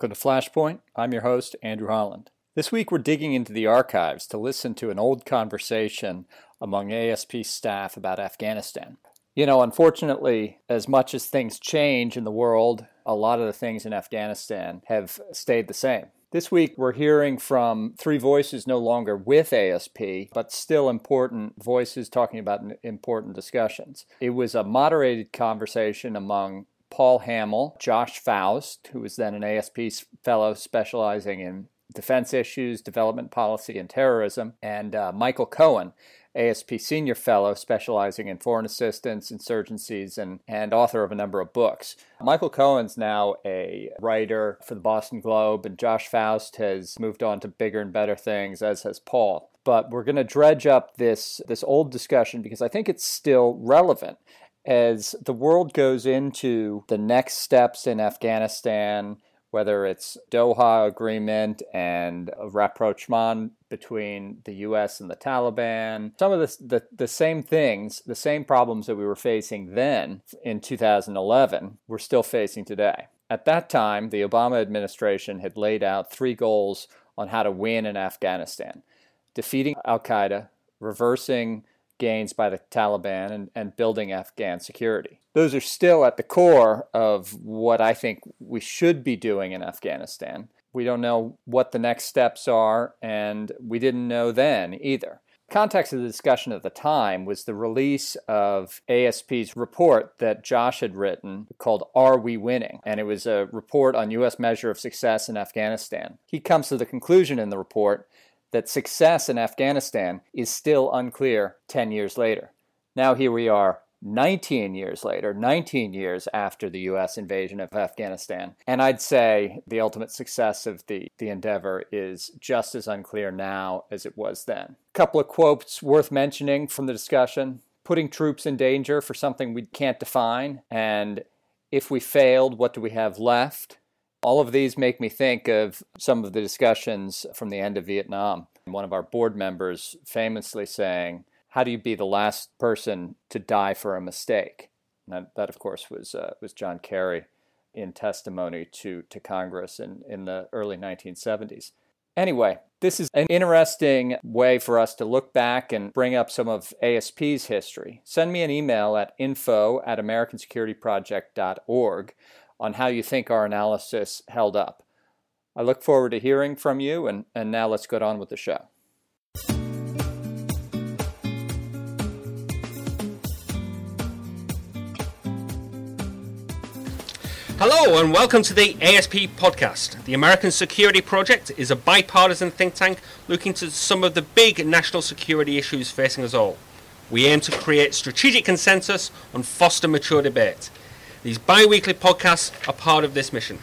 Welcome to Flashpoint. I'm your host, Andrew Holland. This week we're digging into the archives to listen to an old conversation among ASP staff about Afghanistan. You know, unfortunately, as much as things change in the world, a lot of the things in Afghanistan have stayed the same. This week we're hearing from three voices no longer with ASP, but still important voices talking about important discussions. It was a moderated conversation among Paul Hamill, Josh Faust, who was then an ASP fellow specializing in defense issues, development policy, and terrorism, and Michael Cohen, ASP senior fellow specializing in foreign assistance, insurgencies, and author of a number of books. Michael Cohen's now a writer for the Boston Globe, and Josh Faust has moved on to bigger and better things, as has Paul. But we're going to dredge up this old discussion because I think it's still relevant. As the world goes into the next steps in Afghanistan, whether it's Doha Agreement and rapprochement between the U.S. and the Taliban, some of the same things, the same problems that we were facing then in 2011, we're still facing today. At that time, the Obama administration had laid out three goals on how to win in Afghanistan: defeating al-Qaeda, reversing gains by the Taliban, and building Afghan security. Those are still at the core of what I think we should be doing in Afghanistan. We don't know what the next steps are, and we didn't know then either. Context of the discussion at the time was the release of ASP's report that Josh had written called Are We Winning? And it was a report on U.S. measure of success in Afghanistan. He comes to the conclusion in the report that success in Afghanistan is still unclear 10 years later. Now here we are 19 years later, 19 years after the U.S. invasion of Afghanistan. And I'd say the ultimate success of the endeavor is just as unclear now as it was then. A couple of quotes worth mentioning from the discussion: putting troops in danger for something we can't define, and if we failed, what do we have left? All of these make me think of some of the discussions from the end of Vietnam. One of our board members famously saying, how do you be the last person to die for a mistake? And that of course, was John Kerry in testimony to Congress in the early 1970s. Anyway, this is an interesting way for us to look back and bring up some of ASP's history. Send me an email at info@americansecurityproject.org on how you think our analysis held up. I look forward to hearing from you, and now let's get on with the show. Hello and welcome to the ASP podcast. The American Security Project is a bipartisan think tank looking to some of the big national security issues facing us all. We aim to create strategic consensus and foster mature debate. These bi-weekly podcasts are part of this mission.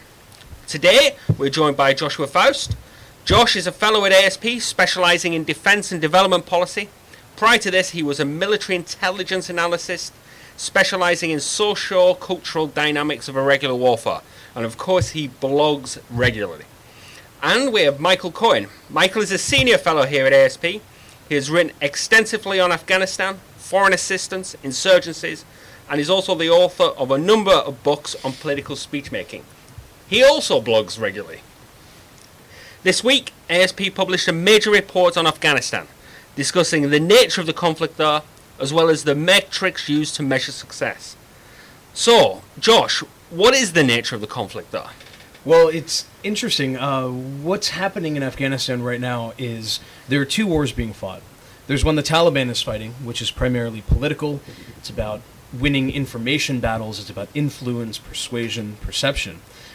Today, we're joined by Joshua Faust. Josh is a fellow at ASP specializing in defense and development policy. Prior to this, he was a military intelligence analyst specializing in socio-cultural dynamics of irregular warfare. And of course, he blogs regularly. And we have Michael Cohen. Michael is a senior fellow here at ASP. He has written extensively on Afghanistan, foreign assistance, insurgencies, and is also the author of a number of books on political speechmaking. He also blogs regularly. This week, ASP published a major report on Afghanistan, discussing the nature of the conflict there, as well as the metrics used to measure success. So, Josh, what is the nature of the conflict there? Well, it's interesting. What's happening in Afghanistan right now is there are two wars being fought. There's one the Taliban is fighting, which is primarily political. It's about winning information battles. It's about influence, persuasion, perception.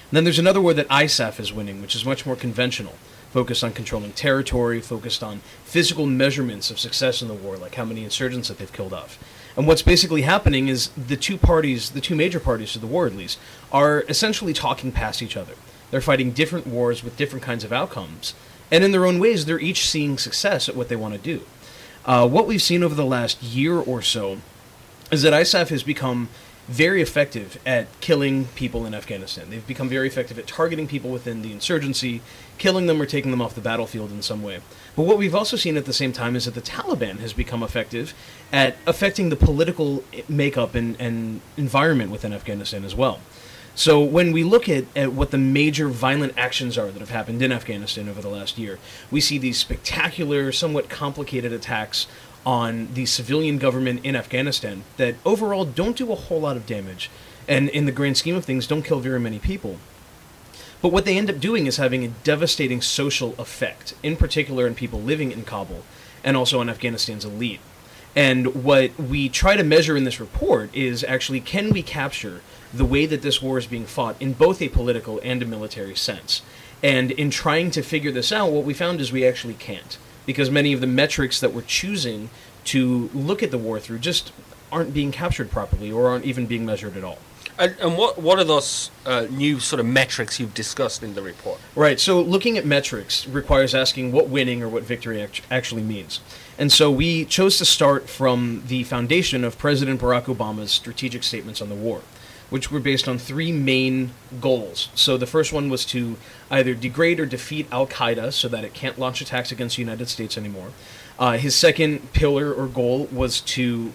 And then there's another war that ISAF is winning, which is much more conventional, focused on controlling territory, focused on physical measurements of success in the war, like how many insurgents that they've killed off. And what's basically happening is the two parties, the two major parties to the war at least, are essentially talking past each other. They're fighting different wars with different kinds of outcomes. And in their own ways, they're each seeing success at what they want to do. What we've seen over the last year or so is that ISAF has become very effective at killing people in Afghanistan. They've become very effective at targeting people within the insurgency, killing them or taking them off the battlefield in some way. But what we've also seen at the same time is that the Taliban has become effective at affecting the political makeup and environment within Afghanistan as well. So when we look at what the major violent actions are that have happened in Afghanistan over the last year, we see these spectacular, somewhat complicated attacks on the civilian government in Afghanistan that overall don't do a whole lot of damage, and in the grand scheme of things don't kill very many people. But what they end up doing is having a devastating social effect, in particular in people living in Kabul, and also on Afghanistan's elite. And what we try to measure in this report is actually, can we capture the way that this war is being fought in both a political and a military sense? And in trying to figure this out, what we found is we actually can't, because many of the metrics that we're choosing to look at the war through just aren't being captured properly or aren't even being measured at all. And what are those new sort of metrics you've discussed in the report? Right, so looking at metrics requires asking what winning or what victory actually means. And so we chose to start from the foundation of President Barack Obama's strategic statements on the war, which were based on three main goals. So the first one was to either degrade or defeat al-Qaeda so that it can't launch attacks against the United States anymore. His second pillar or goal was to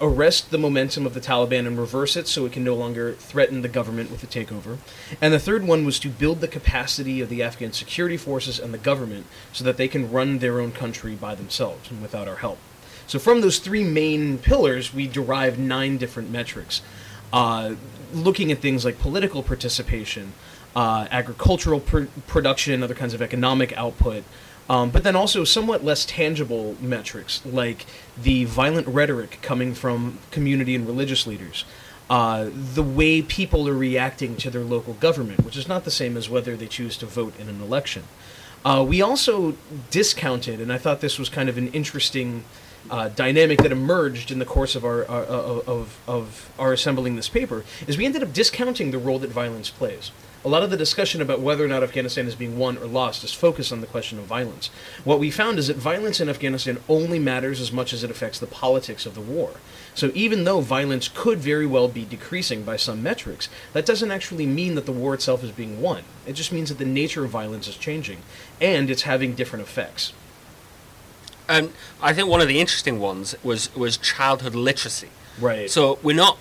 arrest the momentum of the Taliban and reverse it so it can no longer threaten the government with a takeover. And the third one was to build the capacity of the Afghan security forces and the government so that they can run their own country by themselves and without our help. So from those three main pillars, we derive 9 different metrics, looking at things like political participation, agricultural production, other kinds of economic output, but then also somewhat less tangible metrics, like the violent rhetoric coming from community and religious leaders, the way people are reacting to their local government, which is not the same as whether they choose to vote in an election. We also discounted, and I thought this was kind of an interesting dynamic that emerged in the course of our assembling this paper, is we ended up discounting the role that violence plays. A lot of the discussion about whether or not Afghanistan is being won or lost is focused on the question of violence. What we found is that violence in Afghanistan only matters as much as it affects the politics of the war. So even though violence could very well be decreasing by some metrics, that doesn't actually mean that the war itself is being won. It just means that the nature of violence is changing, and it's having different effects. And I think one of the interesting ones was childhood literacy. Right. So we're not,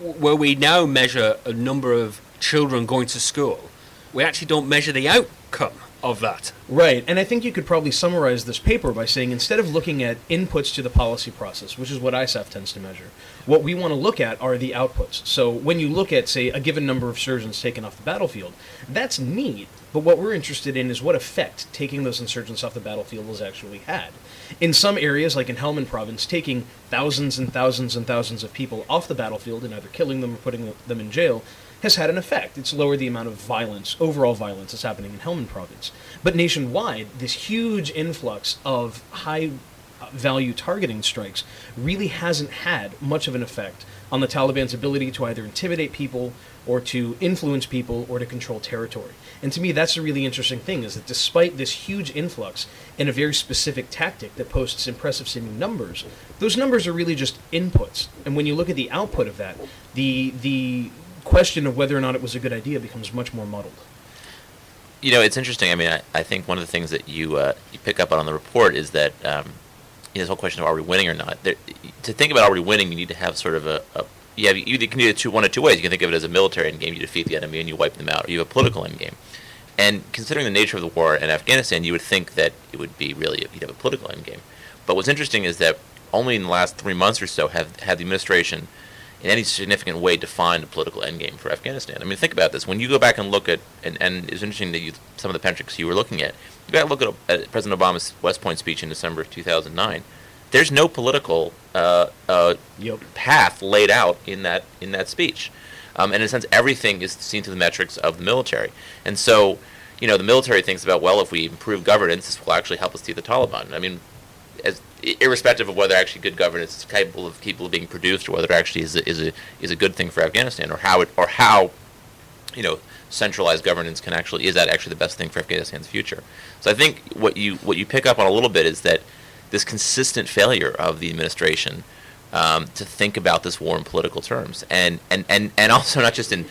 where we now measure a number of children going to school, we actually don't measure the outcome of that. Right, and I think you could probably summarize this paper by saying, instead of looking at inputs to the policy process, which is what ISAF tends to measure, what we want to look at are the outputs. So when you look at, say, a given number of surgeons taken off the battlefield, that's neat, but what we're interested in is what effect taking those insurgents off the battlefield has actually had. In some areas, like in Helmand Province, taking thousands and thousands and thousands of people off the battlefield and either killing them or putting them in jail has had an effect. It's lowered the amount of violence, overall violence, that's happening in Helmand Province. But nationwide, this huge influx of high-value targeting strikes really hasn't had much of an effect on the Taliban's ability to either intimidate people or to influence people or to control territory. And to me, that's a really interesting thing, is that despite this huge influx and a very specific tactic that posts impressive seeming numbers, those numbers are really just inputs. And when you look at the output of that, the question of whether or not it was a good idea becomes much more muddled. You know, it's interesting. I mean, I think one of the things that you pick up on the report is that this whole question of are we winning or not. There, to think about are we winning, you need to have sort of you can do it one of two ways. You can think of it as a military endgame. You defeat the enemy and you wipe them out. Or you have a political endgame. And considering the nature of the war in Afghanistan, you would think that it would be really, you'd have a political endgame. But what's interesting is that only in the last 3 months or so had the administration in any significant way defined a political endgame for Afghanistan. I mean, think about this. When you go back and look at, and it's interesting that some of the metrics you were looking at, you got to look at President Obama's West Point speech in December of 2009. There's no political path laid out in that speech. And in a sense, everything is seen through the metrics of the military. And so, you know, the military thinks about, well, if we improve governance, this will actually help us defeat the Taliban. I mean, as irrespective of whether actually good governance is capable of people being produced, or whether it actually is a good thing for Afghanistan, or how you know, centralized governance can actually, is that actually the best thing for Afghanistan's future? So I think what you pick up on a little bit is that this consistent failure of the administration to think about this war in political terms, and also not just in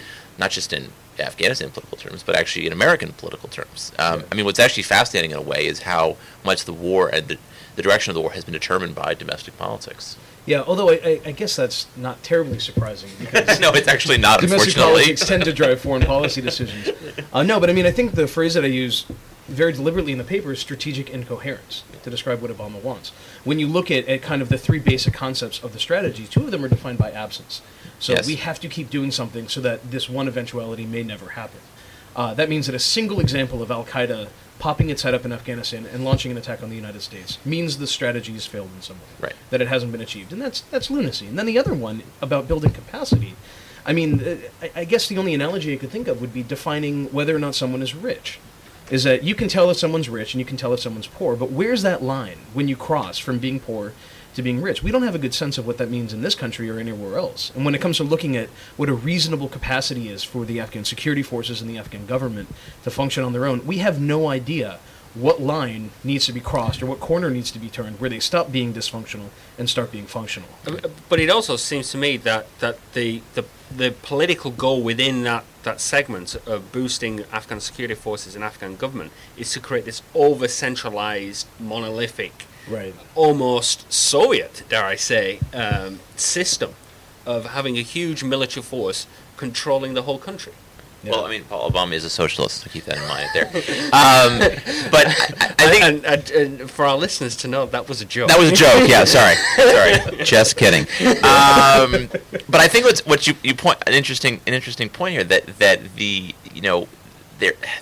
Afghanistan political terms, but actually in American political terms. I mean, what's actually fascinating in a way is how much the war and the direction of the war has been determined by domestic politics. Yeah, although I guess that's not terribly surprising. Because no, it's actually not, domestic unfortunately. Domestic politics tend to drive foreign policy decisions. No, but I mean, I think the phrase that I use very deliberately in the paper is strategic incoherence, to describe what Obama wants. When you look at kind of the three basic concepts of the strategy, two of them are defined by absence. So yes. We have to keep doing something so that this one eventuality may never happen. That means that a single example of al-Qaeda popping its head up in Afghanistan and launching an attack on the United States means the strategy has failed in some way, right. That it hasn't been achieved. And that's lunacy. And then the other one about building capacity, I mean, I guess the only analogy I could think of would be defining whether or not someone is rich. Is that you can tell if someone's rich and you can tell if someone's poor, but where's that line when you cross from being poor to being rich? We don't have a good sense of what that means in this country or anywhere else. And when it comes to looking at what a reasonable capacity is for the Afghan security forces and the Afghan government to function on their own, we have no idea what line needs to be crossed or what corner needs to be turned where they stop being dysfunctional and start being functional. But it also seems to me that the political goal within that segment of boosting Afghan security forces and Afghan government is to create this over-centralized, monolithic, right. almost Soviet, dare I say, system of having a huge military force controlling the whole country. Yeah. Well, I mean, Paul Obama is a socialist, so keep that in mind there. But I think... And for our listeners to know, that was a joke. That was a joke, yeah, sorry. Just kidding. But I think what you point... An interesting point here, that the, you know...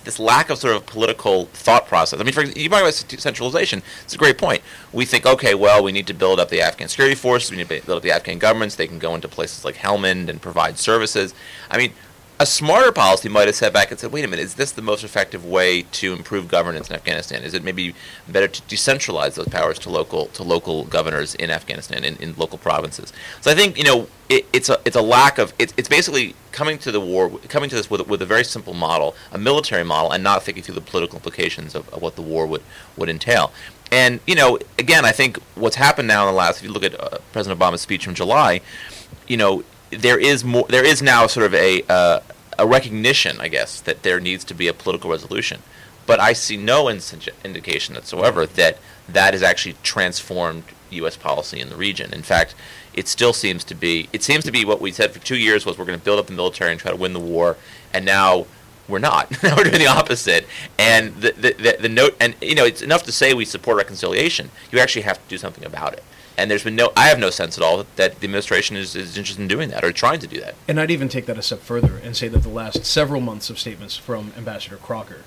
This lack of sort of political thought process. I mean, for example, you talk about centralization. It's a great point. We think, okay, well, we need to build up the Afghan security forces. We need to build up the Afghan governments. They can go into places like Helmand and provide services. I mean, a smarter policy might have sat back and said, wait a minute, is this the most effective way to improve governance in Afghanistan? Is it maybe better to decentralize those powers to local governors in Afghanistan, in local provinces? So I think, you know, it's a lack of, it's basically coming to this with a very simple model, a military model, and not thinking through the political implications of what the war would entail. And, you know, again, I think what's happened now in the last, if you look at President Obama's speech from July, you know, there is now sort of a recognition, I guess, that there needs to be a political resolution. But I see no indication whatsoever that has actually transformed U.S. policy in the region. In fact, it still seems to be what we said for 2 years was we're going to build up the military and try to win the war, and now we're not. Now we're doing the opposite. And the note, and you know, it's enough to say we support reconciliation. You actually have to do something about it. And there's been I have no sense at all that the administration is interested in doing that or trying to do that. And I'd even take that a step further and say that the last several months of statements from Ambassador Crocker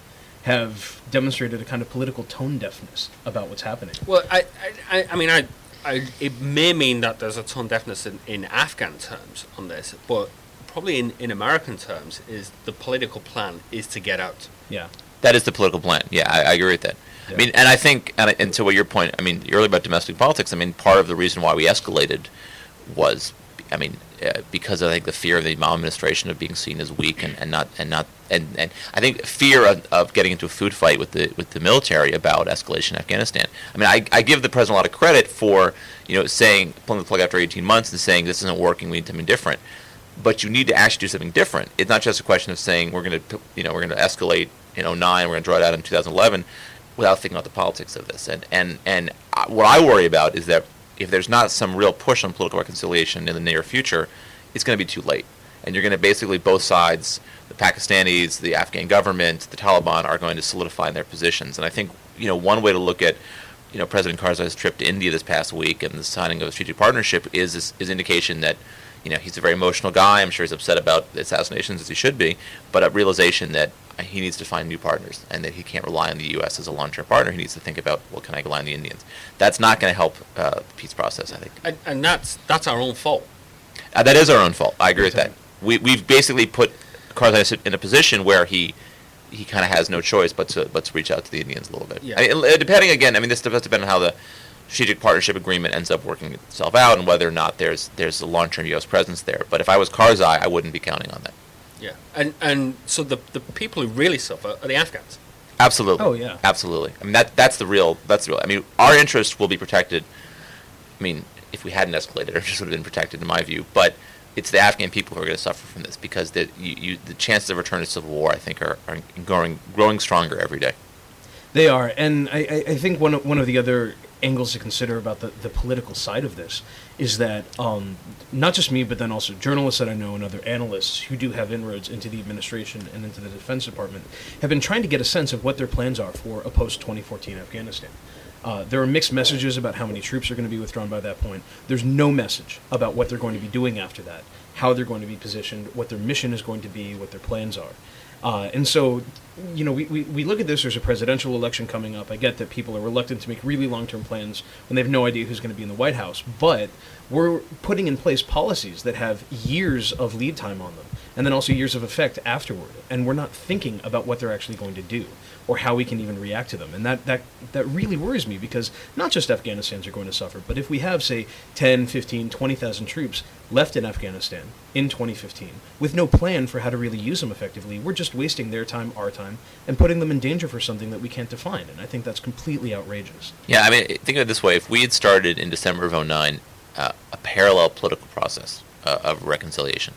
have demonstrated a kind of political tone deafness about what's happening. Well, I mean, it may mean that there's a tone deafness in Afghan terms on this, but probably in American terms is the political plan is to get out. Yeah. That is the political plan. Yeah, I agree with that. Yeah. I mean, and I think, and to what your point, I mean, earlier about domestic politics, I mean, part of the reason why we escalated was, I mean, because I think the fear of the Obama administration of being seen as weak and I think fear of getting into a food fight with the military about escalation in Afghanistan. I mean, I give the president a lot of credit for, you know, saying, pulling the plug after 18 months and saying this isn't working, we need something different. But you need to actually do something different. It's not just a question of saying we're going to escalate in 2009, we're going to draw it out in 2011. Without thinking about the politics of this. And what I worry about is that if there's not some real push on political reconciliation in the near future, it's going to be too late. And you're going to basically both sides, the Pakistanis, the Afghan government, the Taliban, are going to solidify in their positions. And I think, you know, one way to look at, you know, President Karzai's trip to India this past week and the signing of a strategic partnership is indication that, you know, he's a very emotional guy. I'm sure he's upset about the assassinations, as he should be, but a realization that he needs to find new partners and that he can't rely on the U.S. as a long-term partner. He needs to think about, well, can I rely on the Indians? That's not going to help the peace process, I think. And that's our own fault. That is our own fault. I agree with that. We've basically put Karzai in a position where he kind of has no choice but to reach out to the Indians a little bit. Yeah. I mean, depending, again, I mean, this does depend on how the strategic partnership agreement ends up working itself out and whether or not there's a long-term U.S. presence there. But if I was Karzai, I wouldn't be counting on that. Yeah, and so the people who really suffer are the Afghans. Absolutely. Oh yeah. Absolutely. I mean that's the real. I mean our interests will be protected. I mean if we hadn't escalated, our interests would have been protected in my view. But it's the Afghan people who are going to suffer from this because the chances of return to civil war I think are growing stronger every day. They are, and I think one of the other angles to consider about the political side of this is that not just me, but then also journalists that I know and other analysts who do have inroads into the administration and into the Defense Department have been trying to get a sense of what their plans are for a post-2014 Afghanistan. There are mixed messages about how many troops are going to be withdrawn by that point. There's no message about what they're going to be doing after that, how they're going to be positioned, what their mission is going to be, what their plans are. And so, you know, we look at this, there's a presidential election coming up. I get that people are reluctant to make really long-term plans when they have no idea who's going to be in the White House. But we're putting in place policies that have years of lead time on them and then also years of effect afterward. And we're not thinking about what they're actually going to do or how we can even react to them. And that really worries me because not just Afghanistans are going to suffer, but if we have, say, 10, 15, 20,000 troops left in Afghanistan in 2015 with no plan for how to really use them effectively, we're just wasting their time, our time, and putting them in danger for something that we can't define. And I think that's completely outrageous. Yeah, I mean, think of it this way. If we had started in December of 2009 a parallel political process of reconciliation,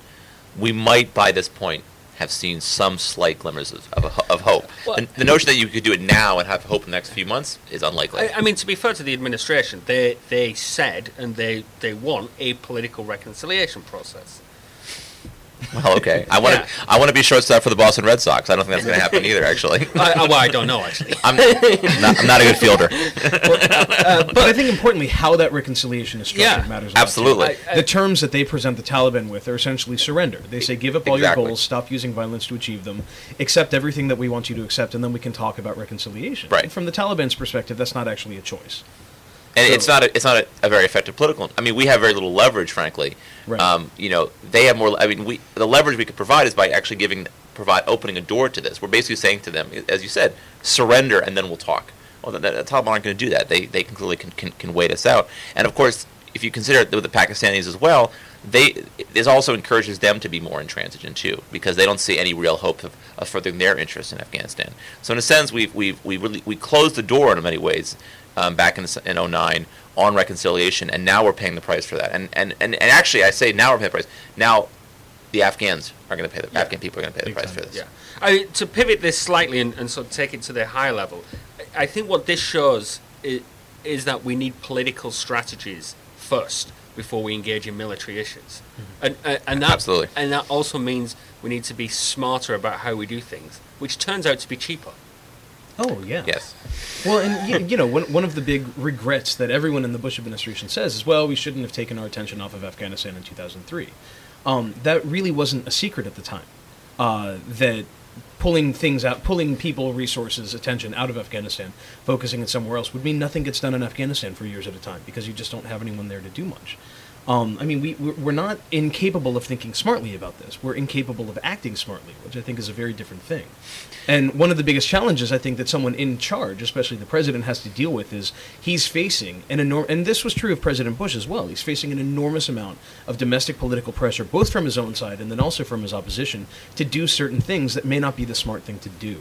we might by this point have seen some slight glimmers of hope. Well, the notion that you could do it now and have hope in the next few months is unlikely. I mean, to be fair to the administration, they said and they want a political reconciliation process. Well, okay. I want to be shortstop for the Boston Red Sox. I don't think that's going to happen either, actually. I don't know, actually. I'm not a good fielder. But I think, importantly, how that reconciliation is structured matters a lot. Absolutely. The terms that they present the Taliban with are essentially surrender. They say, give up all your goals, stop using violence to achieve them, accept everything that we want you to accept, and then we can talk about reconciliation. Right. And from the Taliban's perspective, that's not actually a choice. And it's not a very effective political. I mean, we have very little leverage, frankly. Right. You know, they have more. I mean, the leverage we could provide is by actually opening a door to this. We're basically saying to them, as you said, surrender, and then we'll talk. Well, the Taliban aren't going to do that. They clearly can wait us out. And of course, if you consider it with the Pakistanis as well, this also encourages them to be more intransigent too, because they don't see any real hope of furthering their interests in Afghanistan. So in a sense, we closed the door in many ways. Back in 2009 on reconciliation, and now we're paying the price for that. And actually, I say now we're paying the price. Now the Afghans are going to pay Afghan people are going to pay the price for this. Yeah. To pivot this slightly and sort of take it to the higher level, I think what this shows is that we need political strategies first before we engage in military issues. Mm-hmm. And that also means we need to be smarter about how we do things, which turns out to be cheaper. Oh, yeah. Yes. Well, and, you know, one of the big regrets that everyone in the Bush administration says is, well, we shouldn't have taken our attention off of Afghanistan in 2003. That really wasn't a secret at the time, that pulling people, resources, attention out of Afghanistan, focusing it somewhere else would mean nothing gets done in Afghanistan for years at a time because you just don't have anyone there to do much. I mean, we're not incapable of thinking smartly about this. We're incapable of acting smartly, which I think is a very different thing. And one of the biggest challenges I think that someone in charge, especially the president, has to deal with is he's facing and this was true of President Bush as well. He's facing an enormous amount of domestic political pressure, both from his own side and then also from his opposition, to do certain things that may not be the smart thing to do.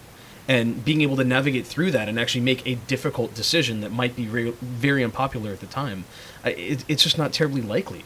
And being able to navigate through that and actually make a difficult decision that might be very unpopular at the time, it's just not terribly likely.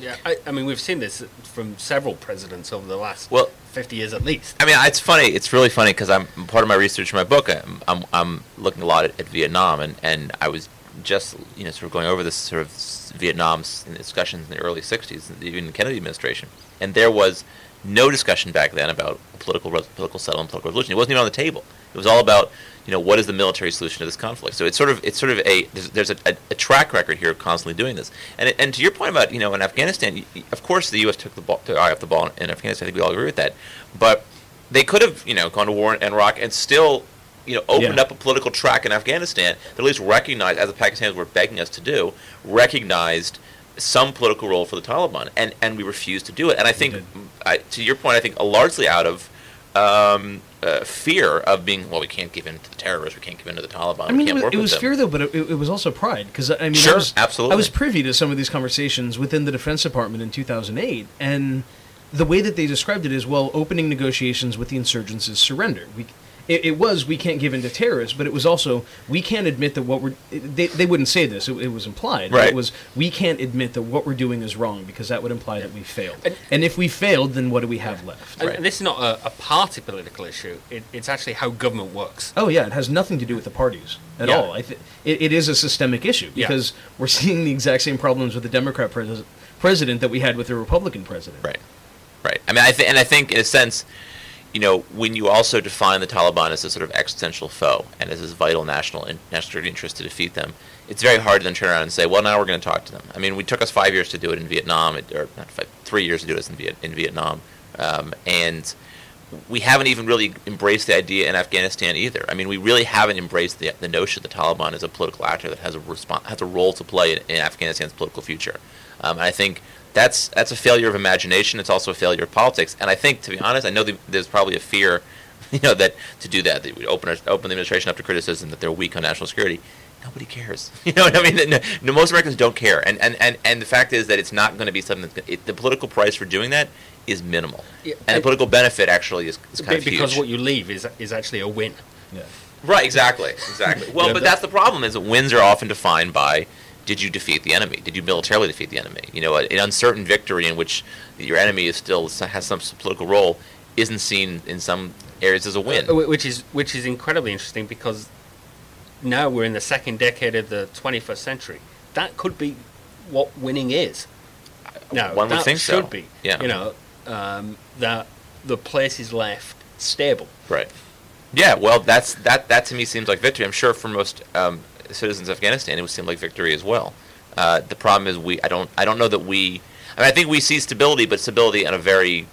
Yeah, I mean, we've seen this from several presidents over the last 50 years at least. I mean, it's funny. It's really funny because part of my research in my book, I'm looking a lot at Vietnam, and I was just sort of going over this sort of Vietnam discussions in the early 60s, even the Kennedy administration, and there was no discussion back then about political settlement, political resolution. It wasn't even on the table. It was all about, what is the military solution to this conflict. So it's sort of there's a track record here of constantly doing this. And to your point about in Afghanistan, of course the U.S. took their eye off the ball in Afghanistan. I think we all agree with that. But they could have gone to war in Iraq and still opened up a political track in Afghanistan that at least recognized, as the Pakistanis were begging us to do, recognized some political role for the Taliban, and we refused to do it. And I think, to your point, I think largely out of fear of being, we can't give in to the terrorists, we can't give in to the Taliban. I mean, it was fear, though, but it was also pride. Because I was privy to some of these conversations within the Defense Department in 2008, and the way that they described it is, opening negotiations with the insurgents is surrender. We It was, we can't give in to terrorists, but it was also, we can't admit that what we're... They wouldn't say this. It was implied. Right. It was, we can't admit that what we're doing is wrong, because that would imply that we failed. And if we failed, then what do we have left? Right. And this is not a party political issue. It's actually how government works. Oh, yeah. It has nothing to do with the parties at all. It is a systemic issue, because we're seeing the exact same problems with the Democrat president that we had with the Republican president. Right. Right. I mean, I think, in a sense... You know, when you also define the Taliban as a sort of existential foe and as this vital national security interest to defeat them, it's very hard to then turn around and say, well, now we're going to talk to them. I mean, it took us 5 years to do it in Vietnam, or not 3 years to do it in Vietnam, and we haven't even really embraced the idea in Afghanistan either. I mean, we really haven't embraced the notion that the Taliban is a political actor that has a role to play in Afghanistan's political future. And I think that's a failure of imagination. It's also a failure of politics. And I think, to be honest, I know there's probably a fear, that to do that we open the administration up to criticism that they're weak on national security. Nobody cares. You know what I mean? No, most Americans don't care. And the fact is that it's not going to be something the political price for doing that is minimal. Yeah, and the political benefit actually is kind of huge. Because what you leave is actually a win. Yeah. Right, exactly. Well, but that's the problem, is that wins are often defined by, did you defeat the enemy? Did you militarily defeat the enemy? You know, an uncertain victory in which your enemy is still has some political role isn't seen in some areas as a win. Which is incredibly interesting, because now we're in the second decade of the 21st century. That could be what winning is. No, one would think so. Should be. Yeah. You know, that the place is left stable. Right. Yeah. Well, that to me seems like victory. I'm sure for most citizens of Afghanistan, it would seem like victory as well. The problem is I don't know that we. I mean, I think we see stability, but stability in a very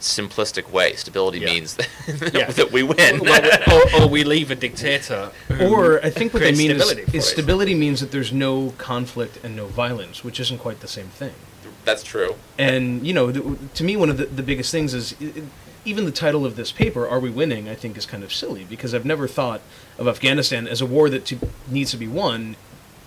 simplistic way. Stability means that we win, or we leave a dictator. Or I think what they mean is stability means that there's no conflict and no violence, which isn't quite the same thing. That's true. And to me, one of the biggest things is. Even the title of this paper, Are We Winning?, I think is kind of silly, because I've never thought of Afghanistan as a war that needs to be won,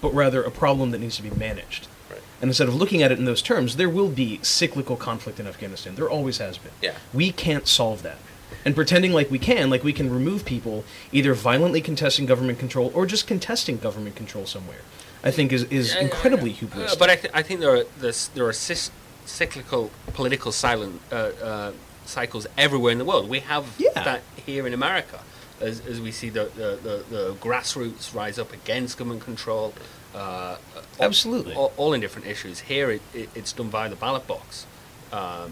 but rather a problem that needs to be managed. Right. And instead of looking at it in those terms, there will be cyclical conflict in Afghanistan. There always has been. Yeah. We can't solve that. And pretending like we can remove people either violently contesting government control or just contesting government control somewhere, I think is incredibly hubris. But I think there are cyclical political cycles everywhere in the world. We have that here in America, as we see the grassroots rise up against government control. Absolutely, all in different issues. Here, it's done by the ballot box. I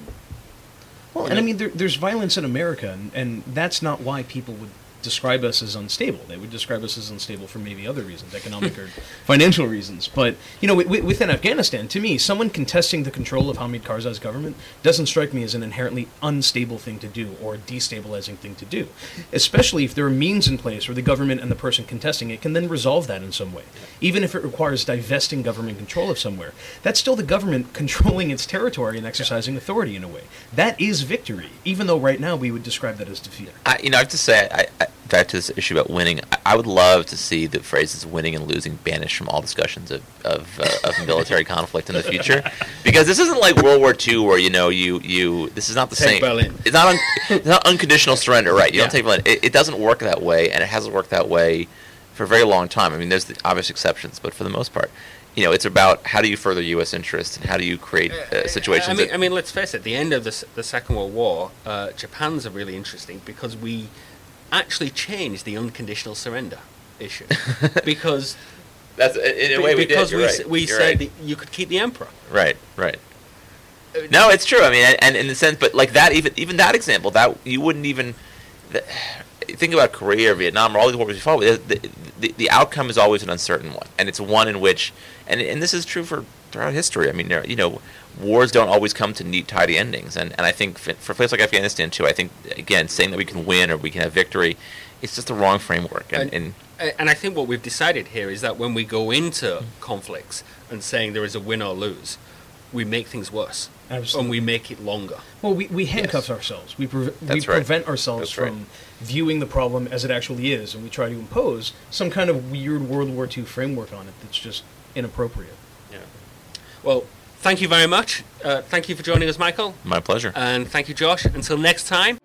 mean, there's violence in America, and that's not why people would describe us as unstable. They would describe us as unstable for maybe other reasons, economic or financial reasons. But, within Afghanistan, to me, someone contesting the control of Hamid Karzai's government doesn't strike me as an inherently unstable thing to do or a destabilizing thing to do, especially if there are means in place where the government and the person contesting it can then resolve that in some way, even if it requires divesting government control of somewhere. That's still the government controlling its territory and exercising authority in a way. That is victory, even though right now we would describe that as defeat. I have to say, I back to this issue about winning, I would love to see the phrases winning and losing banished from all discussions of military conflict in the future, because this isn't like World War II where this is not the same. Take Berlin. It's not unconditional surrender, right? You don't take Berlin. It doesn't work that way, and it hasn't worked that way for a very long time. I mean, there's the obvious exceptions, but for the most part, it's about how do you further U.S. interests and how do you create situations. I mean, let's face it. The end of the Second World War, Japan's are really interesting because we actually changed the unconditional surrender issue because that's in a way we did. We said that you could keep the emperor. Right. No, it's true. I mean, and in the sense, but like that, even that example, that you wouldn't even think about Korea or Vietnam or all these wars we fought with. The outcome is always an uncertain one, and it's one in which, and this is true throughout history. I mean, wars don't always come to neat, tidy endings. And I think for a place like Afghanistan, too, I think, again, saying that we can win or we can have victory, it's just the wrong framework. And I think what we've decided here is that when we go into conflicts and saying there is a win or lose, we make things worse. Absolutely. And we make it longer. Well, we handcuff ourselves. We prevent ourselves from viewing the problem as it actually is, and we try to impose some kind of weird World War II framework on it that's just inappropriate. Yeah. Well, thank you very much. Thank you for joining us, Michael. My pleasure. And thank you, Josh. Until next time.